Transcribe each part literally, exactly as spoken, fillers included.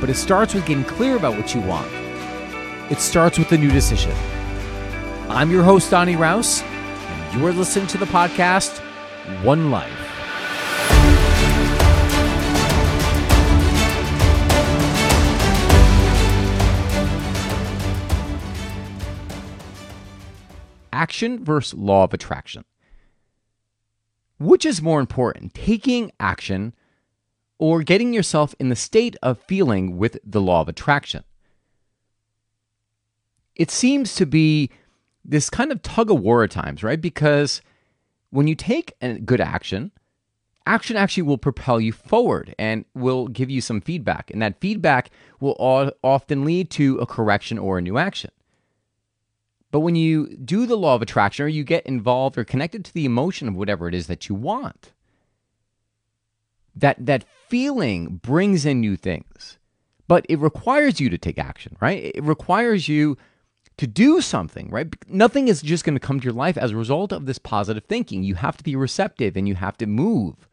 but it starts with getting clear about what you want. It starts with a new decision. I'm your host, Donnie Rouse, and you are listening to the podcast, One Life. Action versus law of attraction. Which is more important, taking action or getting yourself in the state of feeling with the law of attraction? It seems to be this kind of tug-of-war at times, right? Because when you take a good action, action actually will propel you forward and will give you some feedback. And that feedback will often lead to a correction or a new action. But when you do the law of attraction, or you get involved or connected to the emotion of whatever it is that you want, That that feeling brings in new things, but it requires you to take action, right? It requires you to do something, right? Nothing is just going to come to your life as a result of this positive thinking. You have to be receptive and you have to move.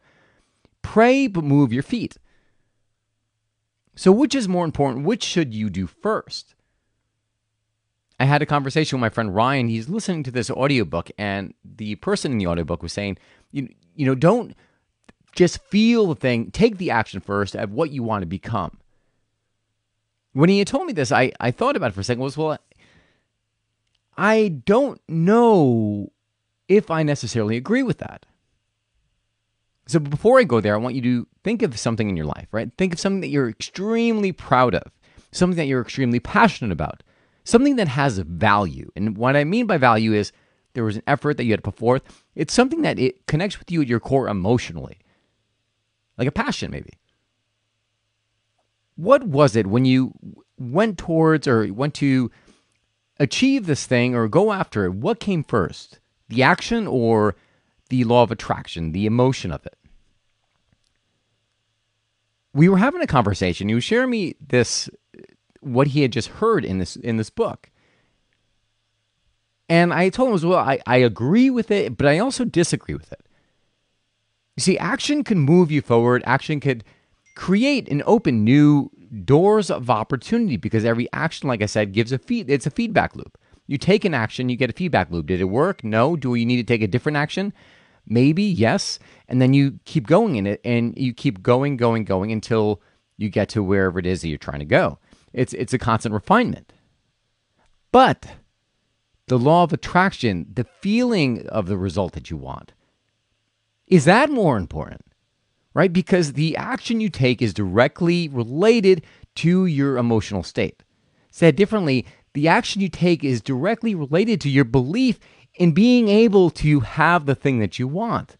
Pray, but move your feet. So which is more important? Which should you do first? I had a conversation with my friend Ryan. He's listening to this audiobook, and the person in the audiobook was saying, you, you know, don't just feel the thing, take the action first of what you want to become. When he had told me this, I, I thought about it for a second. Was, well, I don't know if I necessarily agree with that. So before I go there, I want you to think of something in your life, right? Think of something that you're extremely proud of, something that you're extremely passionate about, something that has value. And what I mean by value is there was an effort that you had to put forth. It's something that it connects with you at your core emotionally. Like a passion, maybe. What was it when you went towards or went to achieve this thing or go after it? What came first? The action or the law of attraction, the emotion of it? We were having a conversation. He was sharing me this, what he had just heard in this in this book. And I told him, well, I, I agree with it, but I also disagree with it. You see, action can move you forward. Action could create and open new doors of opportunity because every action, like I said, gives a feed. It's a feedback loop. You take an action, you get a feedback loop. Did it work? No. Do you need to take a different action? Maybe, yes. And then you keep going in it, and you keep going, going, going until you get to wherever it is that you're trying to go. It's it's a constant refinement. But the law of attraction, the feeling of the result that you want, is that more important, right? Because the action you take is directly related to your emotional state. Said differently, the action you take is directly related to your belief in being able to have the thing that you want.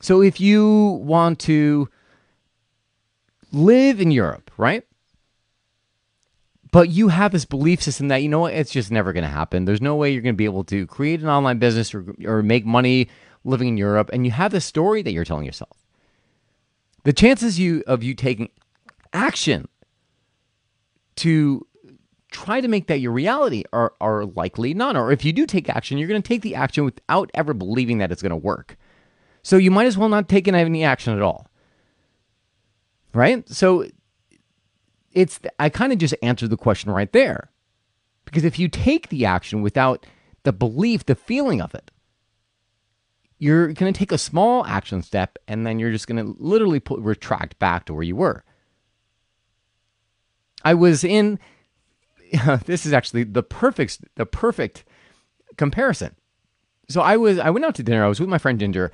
So if you want to live in Europe, right? But you have this belief system that, you know what, it's just never going to happen. There's no way you're going to be able to create an online business or, or make money living in Europe, and you have this story that you're telling yourself. The chances you of you taking action to try to make that your reality are, are likely none. Or if you do take action, you're going to take the action without ever believing that it's going to work. So you might as well not take any action at all. Right? So it's I kind of just answered the question right there. Because if you take the action without the belief, the feeling of it, you're going to take a small action step, and then you're just going to literally put, retract back to where you were. I was in, this is actually the perfect, the perfect comparison. So I was, I went out to dinner. I was with my friend Ginger.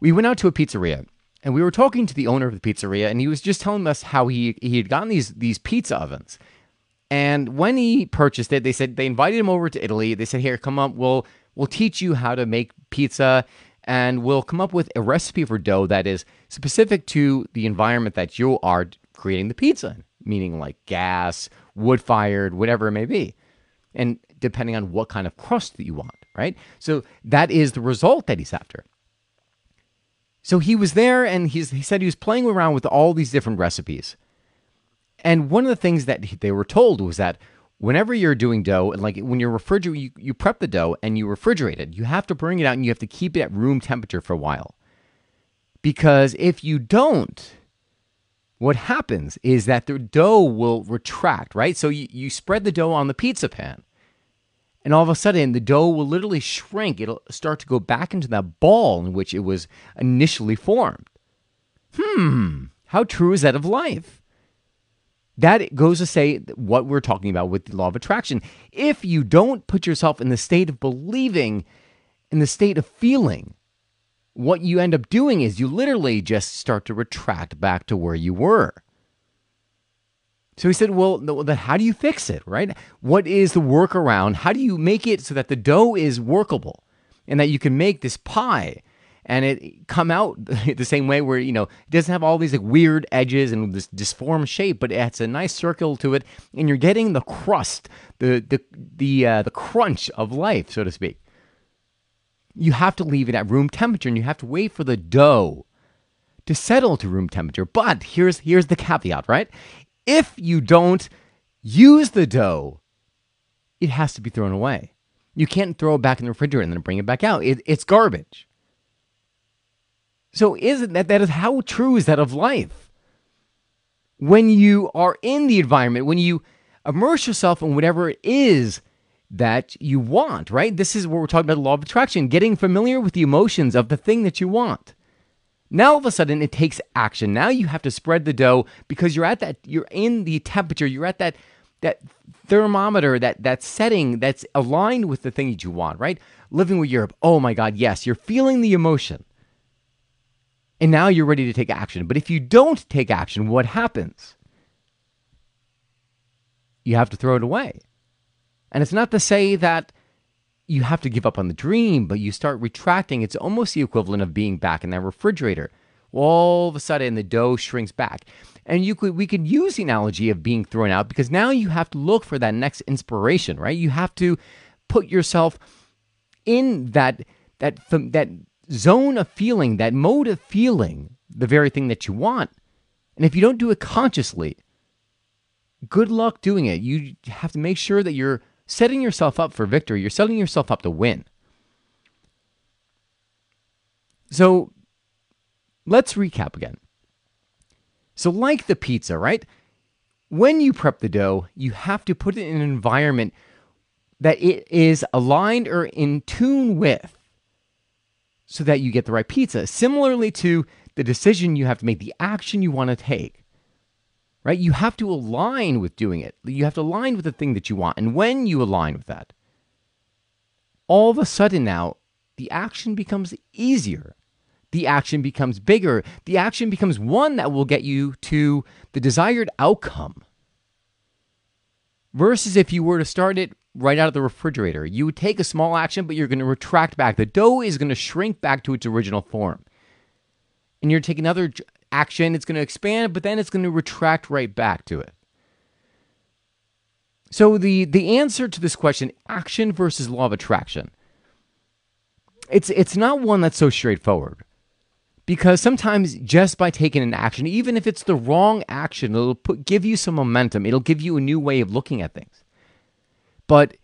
We went out to a pizzeria, and we were talking to the owner of the pizzeria, and he was just telling us how he he had gotten these these pizza ovens. And when he purchased it, they said they invited him over to Italy. They said, "Here, come up. We'll we'll teach you how to make pizza." And we'll come up with a recipe for dough that is specific to the environment that you are creating the pizza in. meaning like gas, wood-fired, whatever it may be, and depending on what kind of crust that you want, right? So that is the result that he's after. So he was there, and he's, he said he was playing around with all these different recipes. And one of the things that they were told was that whenever you're doing dough, and like when you're refrigerating, you, you prep the dough and you refrigerate it. You have to bring it out and you have to keep it at room temperature for a while. Because if you don't, what happens is that the dough will retract, right? So you, you spread the dough on the pizza pan, and all of a sudden, the dough will literally shrink. It'll start to go back into that ball in which it was initially formed. Hmm, how true is that of life? That goes to say what we're talking about with the law of attraction. If you don't put yourself in the state of believing, in the state of feeling, what you end up doing is you literally just start to retract back to where you were. So he said, well, then how do you fix it, right? What is the workaround? How do you make it so that the dough is workable and that you can make this pie and it come out the same way where, you know, it doesn't have all these like weird edges and this disformed shape, but it has a nice circle to it and you're getting the crust, the the the uh, the crunch of life, so to speak. You have to leave it at room temperature and you have to wait for the dough to settle to room temperature. But here's here's the caveat, right? If you don't use the dough, it has to be thrown away. You can't throw it back in the refrigerator and then bring it back out. It, it's garbage. So isn't that, that is how true is that of life? When you are in the environment, when you immerse yourself in whatever it is that you want, right? This is where we're talking about the law of attraction, getting familiar with the emotions of the thing that you want. Now, all of a sudden, it takes action. Now you have to spread the dough because you're at that, you're in the temperature, you're at that that thermometer, that that setting that's aligned with the thing that you want, right? Living with Europe, oh my God, yes, you're feeling the emotion. And now you're ready to take action. But if you don't take action, what happens? You have to throw it away. And it's not to say that you have to give up on the dream, but you start retracting. It's almost the equivalent of being back in that refrigerator. All of a sudden, the dough shrinks back. And you could we could use the analogy of being thrown out because now you have to look for that next inspiration, right? You have to put yourself in that that that zone of feeling, that mode of feeling, the very thing that you want. And if you don't do it consciously, good luck doing it. You have to make sure that you're setting yourself up for victory. You're setting yourself up to win. So let's recap again. So like the pizza, right? When you prep the dough, you have to put it in an environment that it is aligned or in tune with so that you get the right pizza. Similarly to the decision you have to make, the action you want to take. Right? You have to align with doing it. You have to align with the thing that you want. And when you align with that, all of a sudden now, the action becomes easier. The action becomes bigger. The action becomes one that will get you to the desired outcome. Versus if you were to start it right out of the refrigerator, you would take a small action, but you're going to retract back. The dough is going to shrink back to its original form. And you're taking another action, it's going to expand, but then it's going to retract right back to it. So the the answer to this question, action versus law of attraction, it's it's not one that's so straightforward, because sometimes just by taking an action, even if it's the wrong action, it'll put, give you some momentum. It'll give you a new way of looking at things. But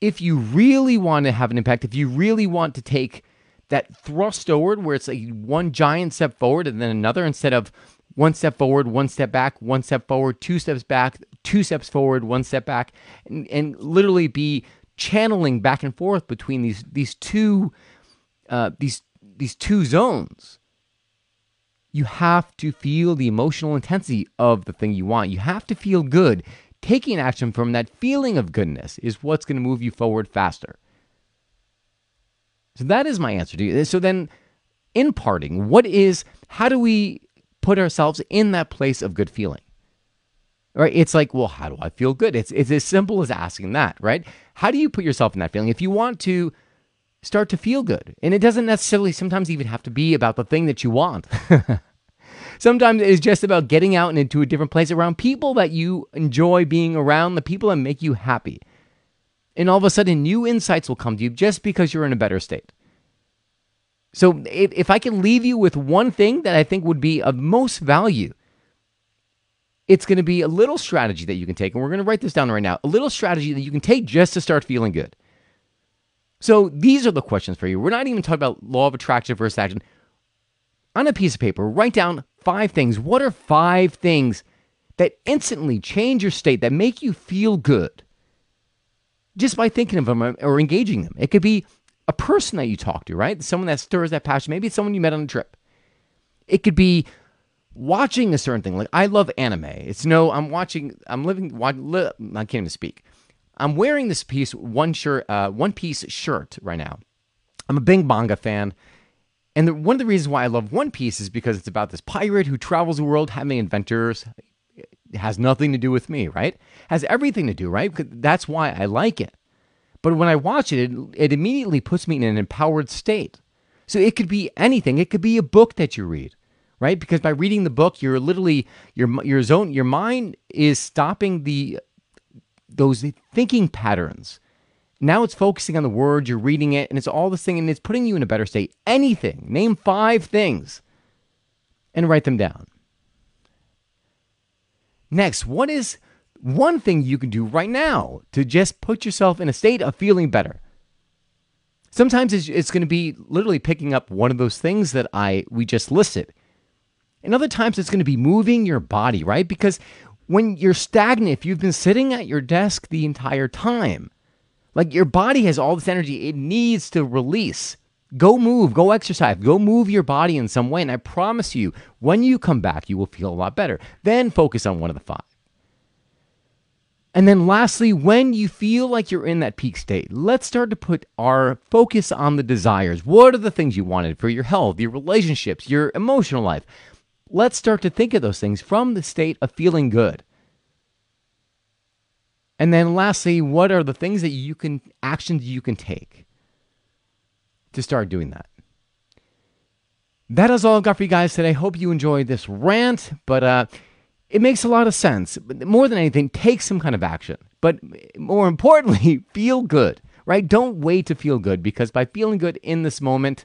if you really want to have an impact, if you really want to take that thrust forward where it's like one giant step forward and then another, instead of one step forward, one step back, one step forward, two steps back, two steps forward, one step back, and, and literally be channeling back and forth between these these two uh, these these two zones. You have to feel the emotional intensity of the thing you want. You have to feel good. Taking action from that feeling of goodness is what's going to move you forward faster. So that is my answer to you. So then, in parting, what is, how do we put ourselves in that place of good feeling? Right? It's like, well, how do I feel good? It's it's as simple as asking that, right? How do you put yourself in that feeling? If you want to start to feel good, and it doesn't necessarily sometimes even have to be about the thing that you want. Sometimes it is just about getting out and into a different place around people that you enjoy being around, the people that make you happy. And all of a sudden, new insights will come to you just because you're in a better state. So if, if I can leave you with one thing that I think would be of most value, it's going to be a little strategy that you can take, and we're going to write this down right now, a little strategy that you can take just to start feeling good. So these are the questions for you. We're not even talking about law of attraction versus action. On a piece of paper, write down five things. What are five things that instantly change your state, that make you feel good, just by thinking of them or engaging them? It could be a person that you talk to, right? Someone that stirs that passion. Maybe it's someone you met on a trip. It could be watching a certain thing. Like, I love anime. It's no, I'm watching, I'm living, watch, li- I can't even speak. I'm wearing this piece, one shirt, uh, One Piece shirt right now. I'm a big manga fan. And the, one of the reasons why I love One Piece is because it's about this pirate who travels the world having adventures. It has nothing to do with me, right? It has everything to do, right? That's why I like it. But when I watch it, it, it immediately puts me in an empowered state. So it could be anything. It could be a book that you read, right? Because by reading the book, you're literally, your your zone, your mind is stopping the those thinking patterns. Now it's focusing on the word, you're reading it, and it's all this thing, and it's putting you in a better state. Anything. Name five things and write them down. Next, what is one thing you can do right now to just put yourself in a state of feeling better? Sometimes it's, it's going to be literally picking up one of those things that I we just listed. And other times it's going to be moving your body, right? Because when you're stagnant, if you've been sitting at your desk the entire time, like, your body has all this energy it needs to release. Go move, go exercise, go move your body in some way. And I promise you, when you come back, you will feel a lot better. Then focus on one of the five. And then lastly, when you feel like you're in that peak state, let's start to put our focus on the desires. What are the things you wanted for your health, your relationships, your emotional life? Let's start to think of those things from the state of feeling good. And then lastly, what are the things that you can, actions you can take to start doing that? That is all I've got for you guys today. Hope you enjoyed this rant, but uh, it makes a lot of sense. But more than anything, take some kind of action. But more importantly, feel good, right? Don't wait to feel good, because by feeling good in this moment,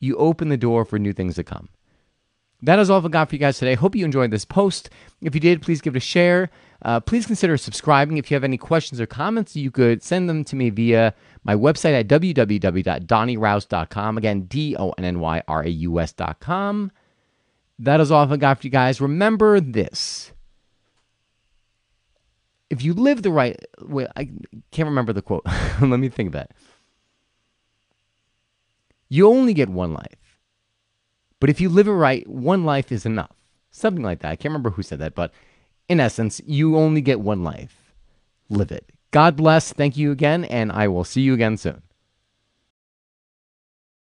you open the door for new things to come. That is all I've got for you guys today. Hope you enjoyed this post. If you did, please give it a share. Uh, please consider subscribing. If you have any questions or comments, you could send them to me via my website at w w w dot donny rouse dot com. Again, D O N N Y R A U S dot com. That is all I've got for you guys. Remember this. If you live the right way, I can't remember the quote. Let me think about it. You only get one life. But if you live it right, one life is enough. Something like that. I can't remember who said that, but in essence, you only get one life. Live it. God bless. Thank you again, and I will see you again soon.